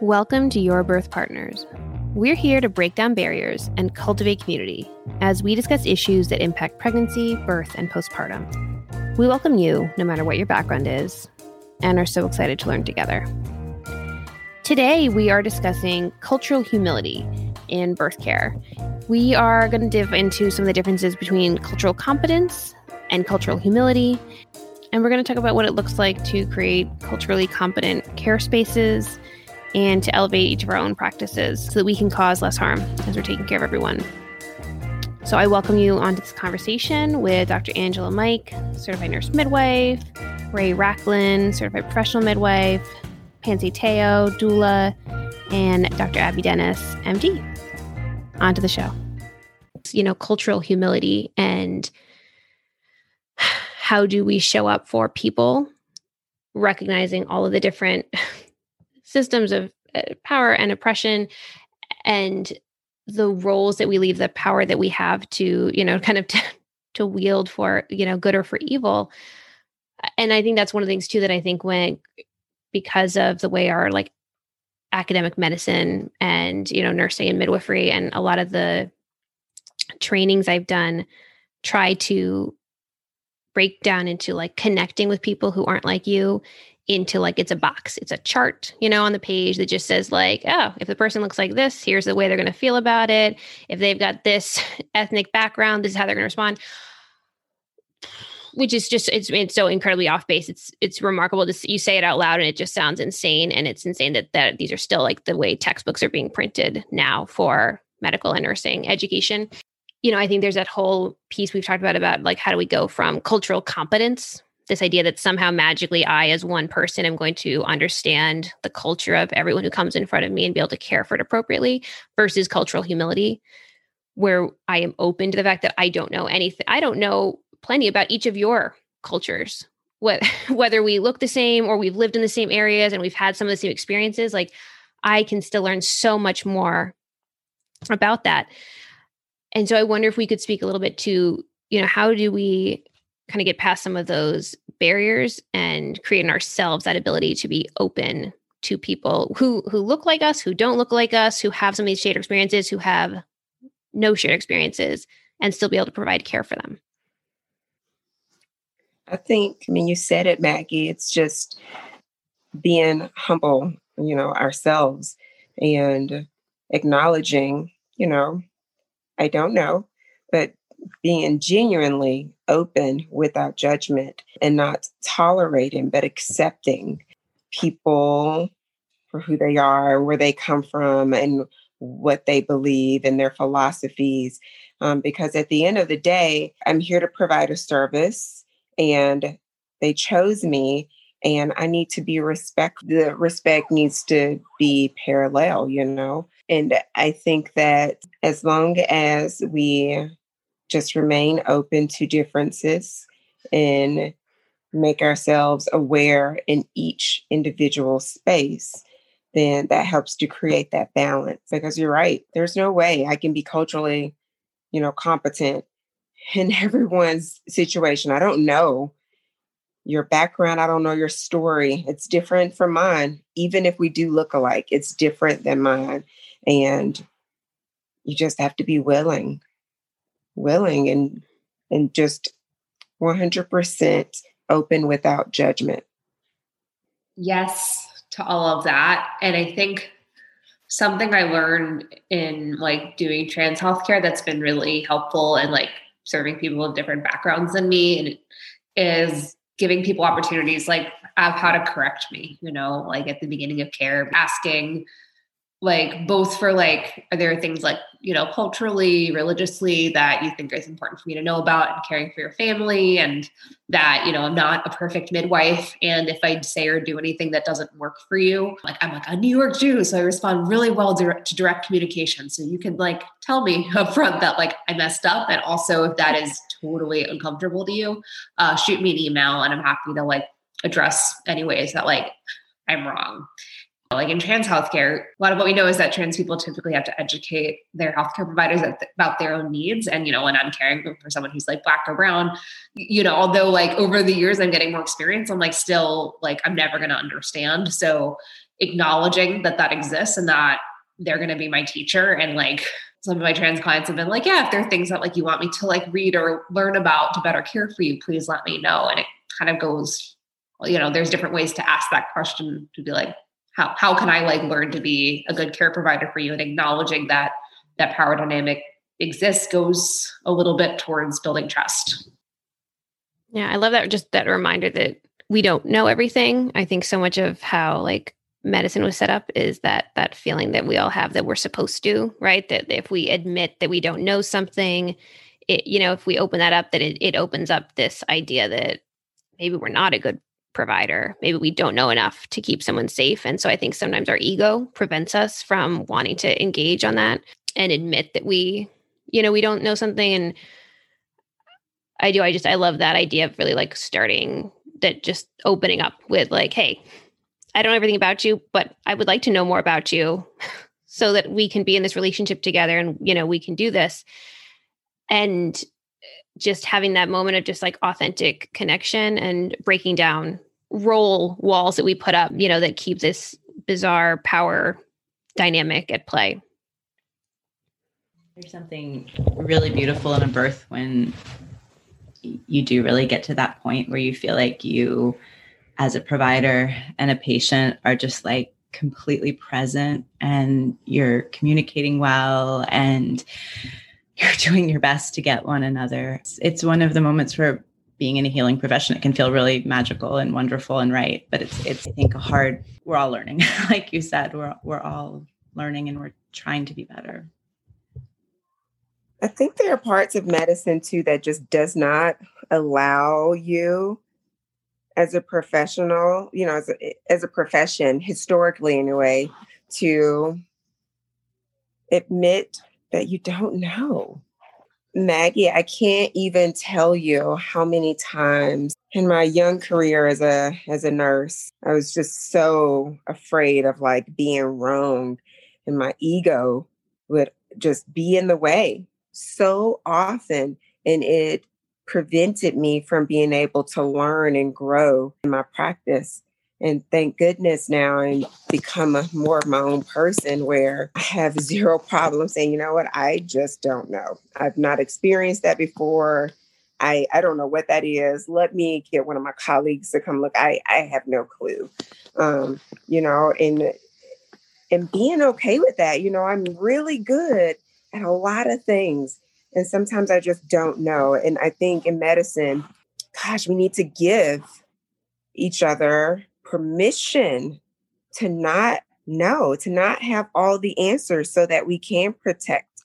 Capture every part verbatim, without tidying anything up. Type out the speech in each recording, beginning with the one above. Welcome to Your Birth Partners. We're here to break down barriers and cultivate community as we discuss issues that impact pregnancy, birth, and postpartum. We welcome you, no matter what your background is, and are so excited to learn together. Today, we are discussing cultural humility in birth care. We are going to dive into some of the differences between cultural competence and cultural humility. And we're going to talk about what it looks like to create culturally competent care spaces and to elevate each of our own practices so that we can cause less harm as we're taking care of everyone. So I welcome you onto this conversation with Doctor Angela Mike, Certified Nurse Midwife, Ray Racklin, Certified Professional Midwife, Pansy Teo, Doula, and Doctor Abby Dennis, M D. Onto the show. You know, cultural humility and how do we show up for people, recognizing all of the different systems of power and oppression and the roles that we leave, the power that we have to, you know, kind of t- to wield for, you know, good or for evil. And I think that's one of the things too, that I think when, because of the way our like academic medicine and, you know, nursing and midwifery and a lot of the trainings I've done try to break down into like connecting with people who aren't like you into like, it's a box, it's a chart, you know, on the page that just says like, oh, if the person looks like this, here's the way they're going to feel about it. If they've got this ethnic background, this is how they're going to respond, which is just, it's, it's so incredibly off base. It's, it's remarkable to see, you say it out loud and it just sounds insane. And it's insane that, that these are still like the way textbooks are being printed now for medical and nursing education. You know, I think there's that whole piece we've talked about, about like, how do we go from cultural competence, this idea that somehow magically I, as one person, am going to understand the culture of everyone who comes in front of me and be able to care for it appropriately, versus cultural humility, where I am open to the fact that I don't know anything. I don't know plenty about each of your cultures, what, whether we look the same or we've lived in the same areas and we've had some of the same experiences. Like I can still learn so much more about that. And so I wonder if we could speak a little bit to, you know, how do we kind of get past some of those barriers and create in ourselves that ability to be open to people who who look like us, who don't look like us, who have some of these shared experiences, who have no shared experiences, and still be able to provide care for them. I think, I mean, you said it, Maggie, it's just being humble, you know, ourselves and acknowledging, you know, I don't know, but being genuinely open without judgment and not tolerating, but accepting people for who they are, where they come from, and what they believe and their philosophies. Um, because at the end of the day, I'm here to provide a service and they chose me and I need to be respect. The respect needs to be parallel, you know? And I think that as long as we just remain open to differences and make ourselves aware in each individual space, then that helps to create that balance. Because you're right, there's no way I can be culturally, you know, competent in everyone's situation. I don't know your background. I don't know your story. It's different from mine. Even if we do look alike, it's different than mine. And you just have to be willing. willing and and just one hundred percent open without judgment. Yes to all of that. And I think something I learned in like doing trans healthcare that's been really helpful and like serving people with different backgrounds than me and is giving people opportunities like of how to correct me, you know, like at the beginning of care, asking like both for like, are there things like, you know, culturally, religiously that you think is important for me to know about and caring for your family and that, you know, I'm not a perfect midwife. And if I say or do anything that doesn't work for you, like I'm like a New York Jew. So I respond really well direct, to direct communication. So you can like tell me up front that like I messed up. And also if that is totally uncomfortable to you, uh, shoot me an email and I'm happy to like address any ways that like I'm wrong. Like in trans healthcare, a lot of what we know is that trans people typically have to educate their healthcare providers about their own needs. And, you know, when I'm caring for someone who's like Black or brown, you know, although like over the years I'm getting more experience, I'm like still like, I'm never going to understand. So acknowledging that that exists and that they're going to be my teacher. And like some of my trans clients have been like, yeah, if there are things that like you want me to like read or learn about to better care for you, please let me know. And it kind of goes, you know, there's different ways to ask that question to be like, how, how can I like learn to be a good care provider for you? And acknowledging that that power dynamic exists goes a little bit towards building trust. Yeah. I love that. Just that reminder that we don't know everything. I think so much of how like medicine was set up is that, that feeling that we all have that we're supposed to, right? That if we admit that we don't know something, it, you know, if we open that up, that it, it opens up this idea that maybe we're not a good provider. Maybe we don't know enough to keep someone safe. And so I think sometimes our ego prevents us from wanting to engage on that and admit that we, you know, we don't know something. And I do, I just, I love that idea of really like starting that, just opening up with like, hey, I don't know everything about you, but I would like to know more about you so that we can be in this relationship together and, you know, we can do this. And just having that moment of just like authentic connection and breaking down role walls that we put up, you know, that keep this bizarre power dynamic at play. There's something really beautiful in a birth when you do really get to that point where you feel like you, as a provider and a patient, are just like completely present and you're communicating well and you're doing your best to get one another. It's one of the moments where being in a healing profession, it can feel really magical and wonderful and right. But it's, it's I think, a hard, we're all learning. Like you said, we're we're all learning and we're trying to be better. I think there are parts of medicine too that just does not allow you as a professional, you know, as a, as a profession, historically anyway, to admit that you don't know. Maggie, I can't even tell you how many times in my young career as a as a nurse, I was just so afraid of like being wrong, and my ego would just be in the way so often, and it prevented me from being able to learn and grow in my practice. And thank goodness now I've become a, more of my own person where I have zero problem saying, you know what, I just don't know. I've not experienced that before. I, I don't know what that is. Let me get one of my colleagues to come look. I, I have no clue, um, you know, and, and being okay with that. You know, I'm really good at a lot of things, and sometimes I just don't know. And I think in medicine, gosh, we need to give each other permission to not know, to not have all the answers so that we can protect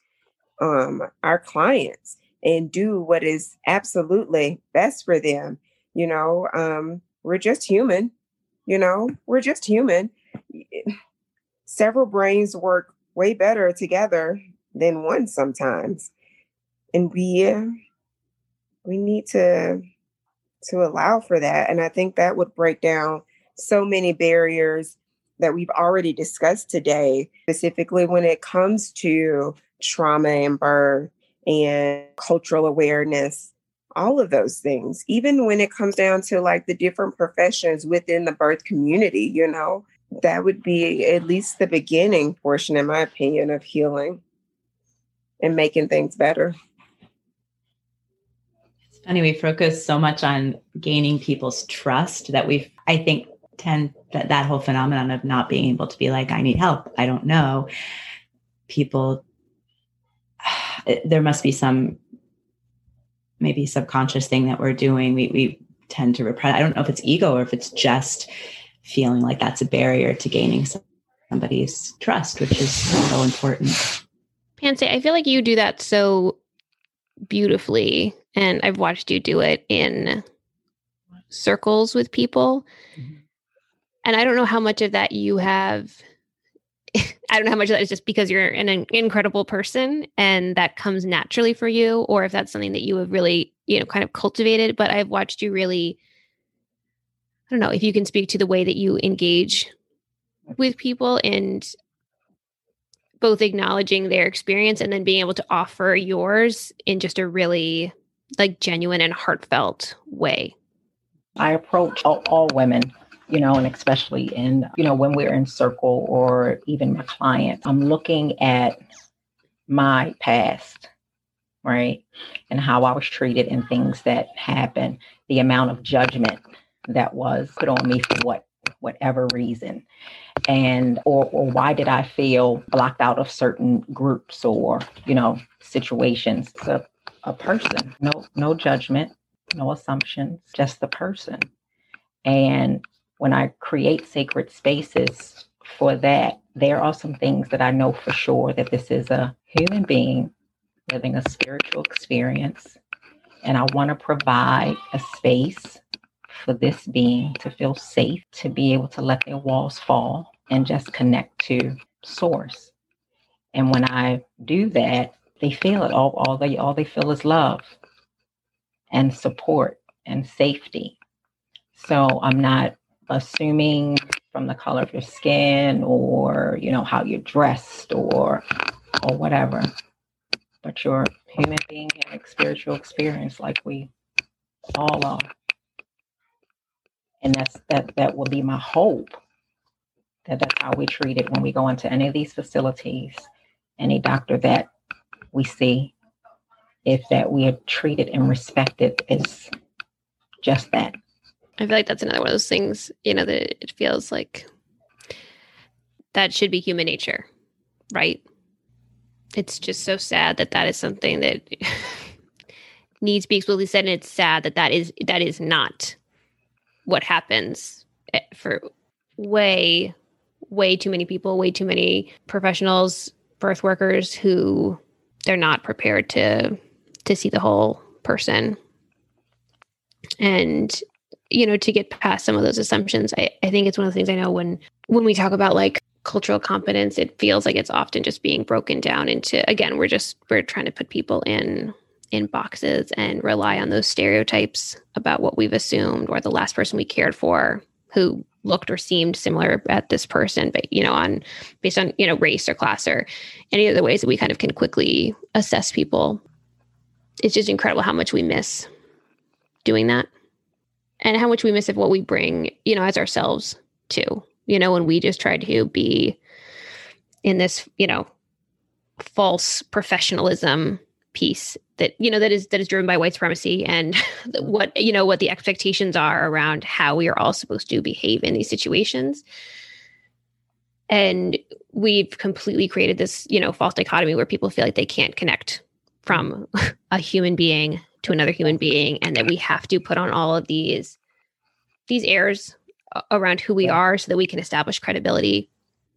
um, our clients and do what is absolutely best for them. You know, um, we're just human, you know, we're just human. Several brains work way better together than one sometimes. And we, uh, we need to, to allow for that. And I think that would break down so many barriers that we've already discussed today, specifically when it comes to trauma and birth and cultural awareness, all of those things, even when it comes down to like the different professions within the birth community, you know, that would be at least the beginning portion, in my opinion, of healing and making things better. Funny, we focus so much on gaining people's trust that we've, I think, tend that that whole phenomenon of not being able to be like, I need help, I don't know. People, there must be some maybe subconscious thing that we're doing. We we tend to repress. I don't know if it's ego or if it's just feeling like that's a barrier to gaining somebody's trust, which is so important. Pansy, I feel like you do that so beautifully. And I've watched you do it in circles with people. Mm-hmm. And I don't know how much of that you have. I don't know how much of that is just because you're an, an incredible person and that comes naturally for you, or if that's something that you have really, you know, kind of cultivated. But I've watched you really, I don't know if you can speak to the way that you engage with people and both acknowledging their experience and then being able to offer yours in just a really like genuine and heartfelt way. I approach all, all women you know, and especially in, you know, when we're in circle or even my clients, I'm looking at my past, right? And how I was treated and things that happened, the amount of judgment that was put on me for what, whatever reason. And, or, or why did I feel blocked out of certain groups or, you know, situations? So a person, no, no judgment, no assumptions, just the person. And when I create sacred spaces for that, there are some things that I know for sure that this is a human being living a spiritual experience. And I want to provide a space for this being to feel safe, to be able to let their walls fall and just connect to source. And when I do that, they feel it. All, all they all they feel is love and support and safety. So I'm not assuming from the color of your skin or, you know, how you're dressed or or whatever. But you're a human being having a spiritual experience like we all are. And that's that that will be my hope, that that's how we treat it when we go into any of these facilities, any doctor that we see, if that we are treated and respected as just that. I feel like that's another one of those things, you know, that it feels like that should be human nature, right? It's just so sad that that is something that needs to be explicitly said, and it's sad that that is that is not what happens for way, way too many people, way too many professionals, birth workers who they're not prepared to to see the whole person. And, you know, to get past some of those assumptions, I, I think it's one of the things I know when when we talk about like cultural competence, it feels like it's often just being broken down into, again, we're just, we're trying to put people in in boxes and rely on those stereotypes about what we've assumed or the last person we cared for who looked or seemed similar at this person, but, you know, on based on, you know, race or class or any of the ways that we kind of can quickly assess people. It's just incredible how much we miss doing that and how much we miss of what we bring, you know, as ourselves too, you know, when we just try to be in this, you know, false professionalism piece that, you know, that is, that is driven by white supremacy and what, you know, what the expectations are around how we are all supposed to behave in these situations. And we've completely created this, you know, false dichotomy where people feel like they can't connect from a human being to another human being. And that we have to put on all of these, these airs around who we are so that we can establish credibility.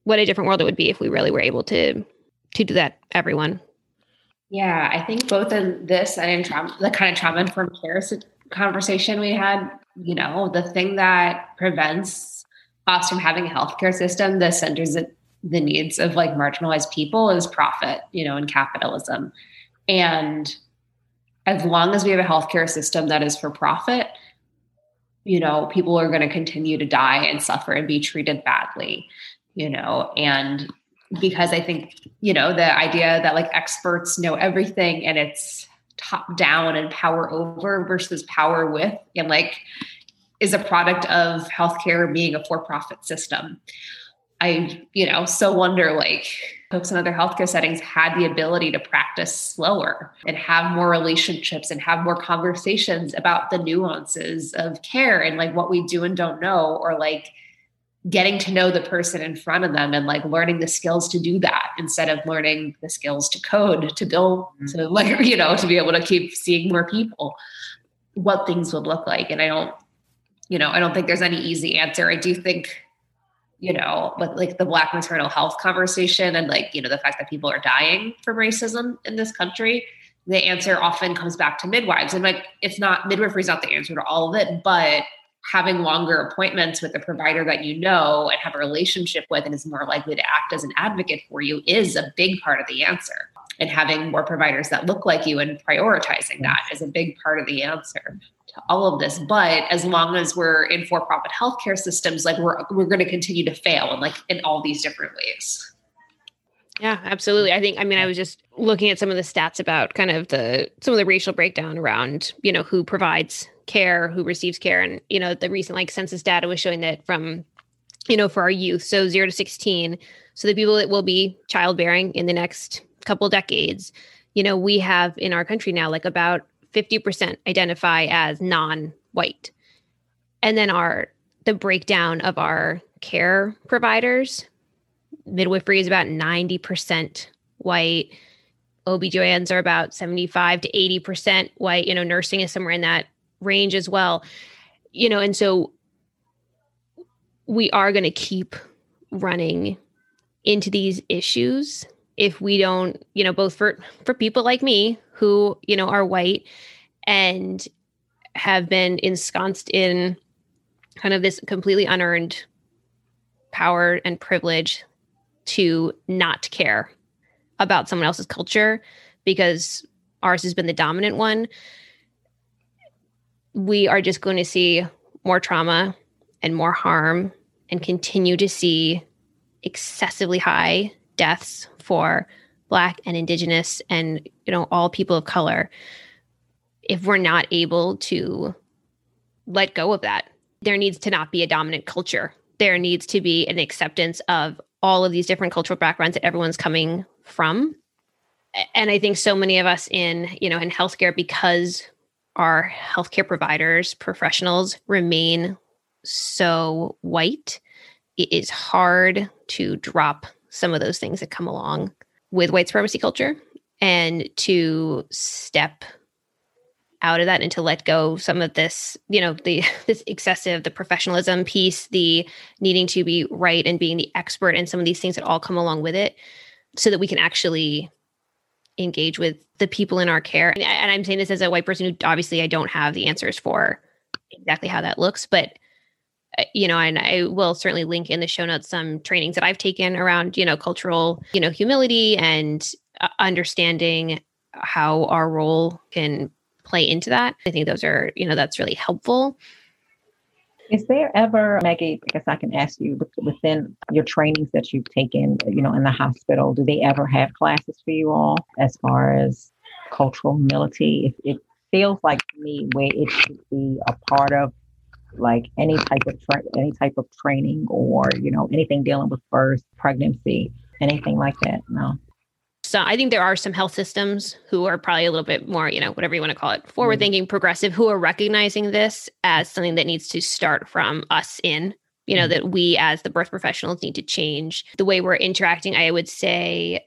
What a different world it would be if we really were able to, to do that, everyone. Yeah, I think both in this and in trauma, the kind of trauma-informed care conversation we had, you know, the thing that prevents us from having a healthcare system that centers the needs of like marginalized people is profit, you know, and capitalism. And as long as we have a healthcare system that is for profit, you know, people are going to continue to die and suffer and be treated badly, you know, and because I think, you know, the idea that like experts know everything and it's top down and power over versus power with, and like is a product of healthcare being a for-profit system. I, you know, so wonder like folks in other healthcare settings had the ability to practice slower and have more relationships and have more conversations about the nuances of care and like what we do and don't know, or like getting to know the person in front of them and like learning the skills to do that instead of learning the skills to code, to build, to like, you know, to be able to keep seeing more people, what things would look like. And I don't, you know, I don't think there's any easy answer. I do think, you know, with like the Black maternal health conversation and like, you know, the fact that people are dying from racism in this country, the answer often comes back to midwives. And like, it's not, midwifery is not the answer to all of it, but having longer appointments with a provider that you know and have a relationship with and is more likely to act as an advocate for you is a big part of the answer. And having more providers that look like you and prioritizing that is a big part of the answer to all of this. But as long as we're in for-profit healthcare systems, like we're we're going to continue to fail in like in all these different ways. Yeah, absolutely. I think, I mean, I was just looking at some of the stats about kind of the, some of the racial breakdown around, you know, who provides care, who receives care. And, you know, the recent like census data was showing that from, you know, for our youth, so zero to sixteen. So the people that will be childbearing in the next couple decades, you know, we have in our country now, like about fifty percent identify as non-white. And then our, the breakdown of our care providers, midwifery is about ninety percent white. O B G Y Ns are about seventy-five to eighty percent white. You know, nursing is somewhere in that range as well. You know, and so we are going to keep running into these issues if we don't, you know, both for, for people like me who, you know, are white and have been ensconced in kind of this completely unearned power and privilege to not care about someone else's culture because ours has been the dominant one. We are just going to see more trauma and more harm and continue to see excessively high deaths for Black and Indigenous and, you know, all people of color if we're not able to let go of that. There needs to not be a dominant culture. There needs to be an acceptance of all of these different cultural backgrounds that everyone's coming from. And I think so many of us in, you know, in healthcare, because our healthcare providers, professionals remain so white, it is hard to drop some of those things that come along with white supremacy culture and to step out of that and to let go some of this, you know, the this excessive, the professionalism piece, the needing to be right and being the expert and some of these things that all come along with it so that we can actually engage with the people in our care. And, and I'm saying this as a white person who obviously I don't have the answers for exactly how that looks, but you know, and I will certainly link in the show notes some trainings that I've taken around, you know, cultural, you know, humility and uh, understanding how our role can play into that. I think those are, you know, that's really helpful. Is there ever, Maggie, I guess I can ask you, within your trainings that you've taken, you know, in the hospital, do they ever have classes for you all as far as cultural humility? It, it feels like to me where it should be a part of like any type of tra- any type of training or, you know, anything dealing with birth, pregnancy, anything like that. No. So I think there are some health systems who are probably a little bit more, you know, whatever you want to call it, forward thinking, mm-hmm. progressive, who are recognizing this as something that needs to start from us in, you know, mm-hmm. that we as the birth professionals need to change the way we're interacting. I would say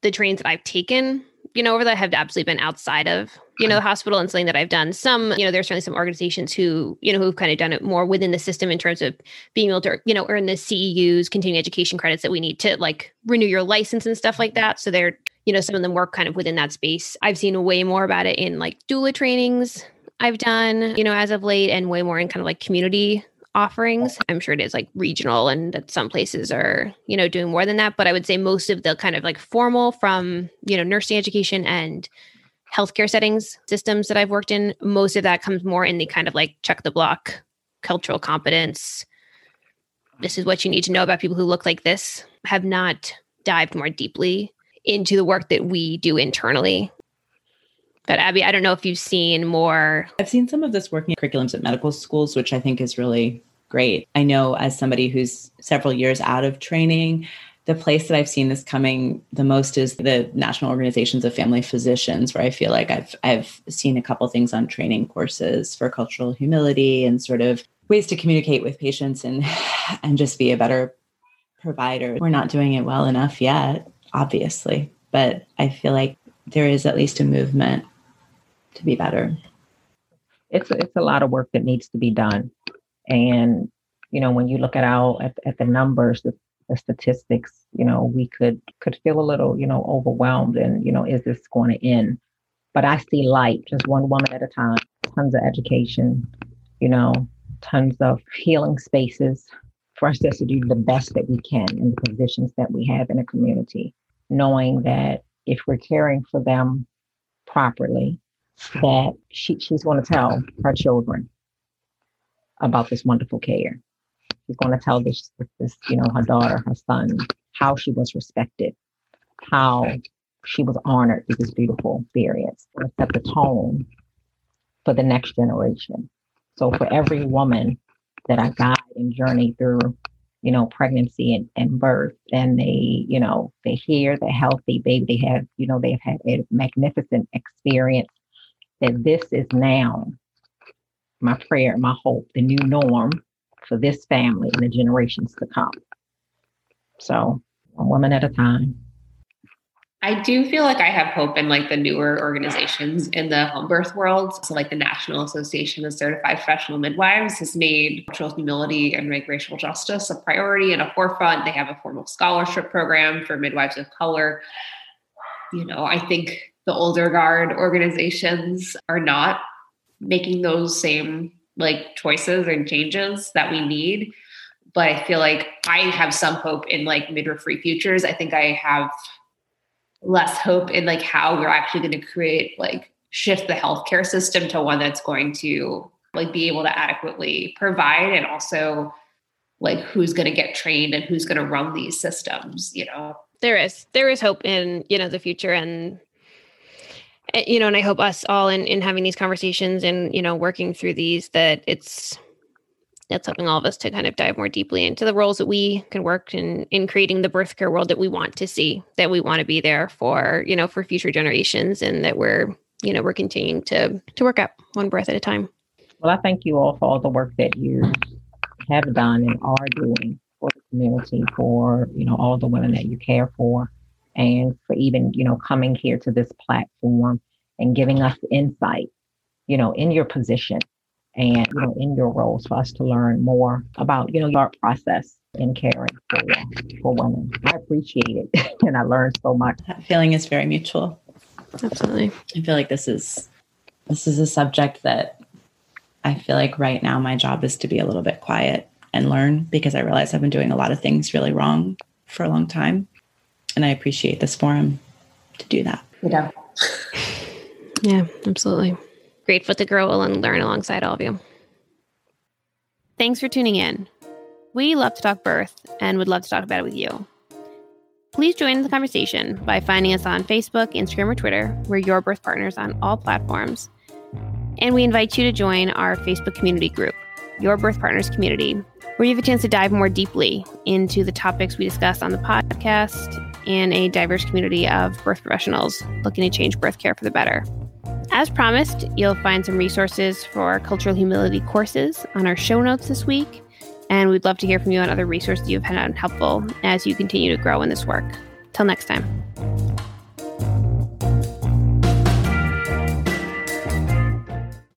the trainings that I've taken, you know, over that have absolutely been outside of, you know, the hospital and something that I've done. Some, you know, there's certainly some organizations who, you know, who've kind of done it more within the system in terms of being able to, you know, earn the C E Us, continuing education credits that we need to like renew your license and stuff like that. So they're, you know, some of them work kind of within that space. I've seen way more about it in like doula trainings I've done, you know, as of late, and way more in kind of like community offerings. I'm sure it is like regional and that some places are, you know, doing more than that. But I would say most of the kind of like formal from, you know, nursing education and healthcare settings, systems that I've worked in, most of that comes more in the kind of like check the block, cultural competence. This is what you need to know about people who look like this. Have not dived more deeply into the work that we do internally. But Abby, I don't know if you've seen more. I've seen some of this working in curriculums at medical schools, which I think is really great. I know as somebody who's several years out of training, the place that I've seen this coming the most is the National Organizations of Family Physicians, where I feel like I've I've seen a couple things on training courses for cultural humility and sort of ways to communicate with patients and and just be a better provider. We're not doing it well enough yet, obviously, but I feel like there is at least a movement to be better. It's a, it's a lot of work that needs to be done. And, you know, when you look at our, at, at the numbers, the, the statistics, you know, we could, could feel a little, you know, overwhelmed and, you know, is this going to end? But I see light, just one woman at a time, tons of education, you know, tons of healing spaces for us just to do the best that we can in the positions that we have in a community, knowing that if we're caring for them properly, that she, she's going to tell her children about this wonderful care. she's going to tell this, this, you know, her daughter, her son, how she was respected, how she was honored with this beautiful experience, and set the tone for the next generation. So for every woman that I guide and journey through, you know, pregnancy and, and birth, and they, you know, they hear they're healthy, they, they have, you know, they've had a magnificent experience, that this is now my prayer, my hope, the new norm for this family and the generations to come. So one woman at a time. I do feel like I have hope in like the newer organizations in the home birth world. So like the National Association of Certified Professional Midwives has made cultural humility and like racial justice a priority and a forefront. They have a formal scholarship program for midwives of color. You know, I think the older guard organizations are not making those same like choices and changes that we need. But I feel like I have some hope in like midwifery futures. I think I have less hope in like how we're actually going to create, like shift the healthcare system to one that's going to like be able to adequately provide, and also like who's going to get trained and who's going to run these systems, you know. There is, there is hope in, you know, the future, and, you know, and I hope us all in, in having these conversations and, you know, working through these, that it's, that's helping all of us to kind of dive more deeply into the roles that we can work in, in creating the birth care world that we want to see, that we want to be there for, you know, for future generations, and that we're, you know, we're continuing to, to work out one birth at a time. Well, I thank you all for all the work that you have done and are doing for the community, for, you know, all the women that you care for, and for even, you know, coming here to this platform and giving us insight, you know, in your position. And, you know, in your roles, for us to learn more about, you know, your process in caring for, for women. I appreciate it. And I learned so much. That feeling is very mutual. Absolutely. I feel like this is, this is a subject that I feel like right now my job is to be a little bit quiet and learn, because I realize I've been doing a lot of things really wrong for a long time. And I appreciate this forum to do that. Yeah, yeah, absolutely. Grateful to grow and learn alongside all of you. Thanks for tuning in. We love to talk birth and would love to talk about it with you. Please join the conversation by finding us on Facebook, Instagram, or Twitter. We're Your Birth Partners on all platforms. And we invite you to join our Facebook community group, Your Birth Partners Community, where you have a chance to dive more deeply into the topics we discuss on the podcast, and a diverse community of birth professionals looking to change birth care for the better. As promised, you'll find some resources for our cultural humility courses on our show notes this week, and we'd love to hear from you on other resources you've found helpful as you continue to grow in this work. Till next time.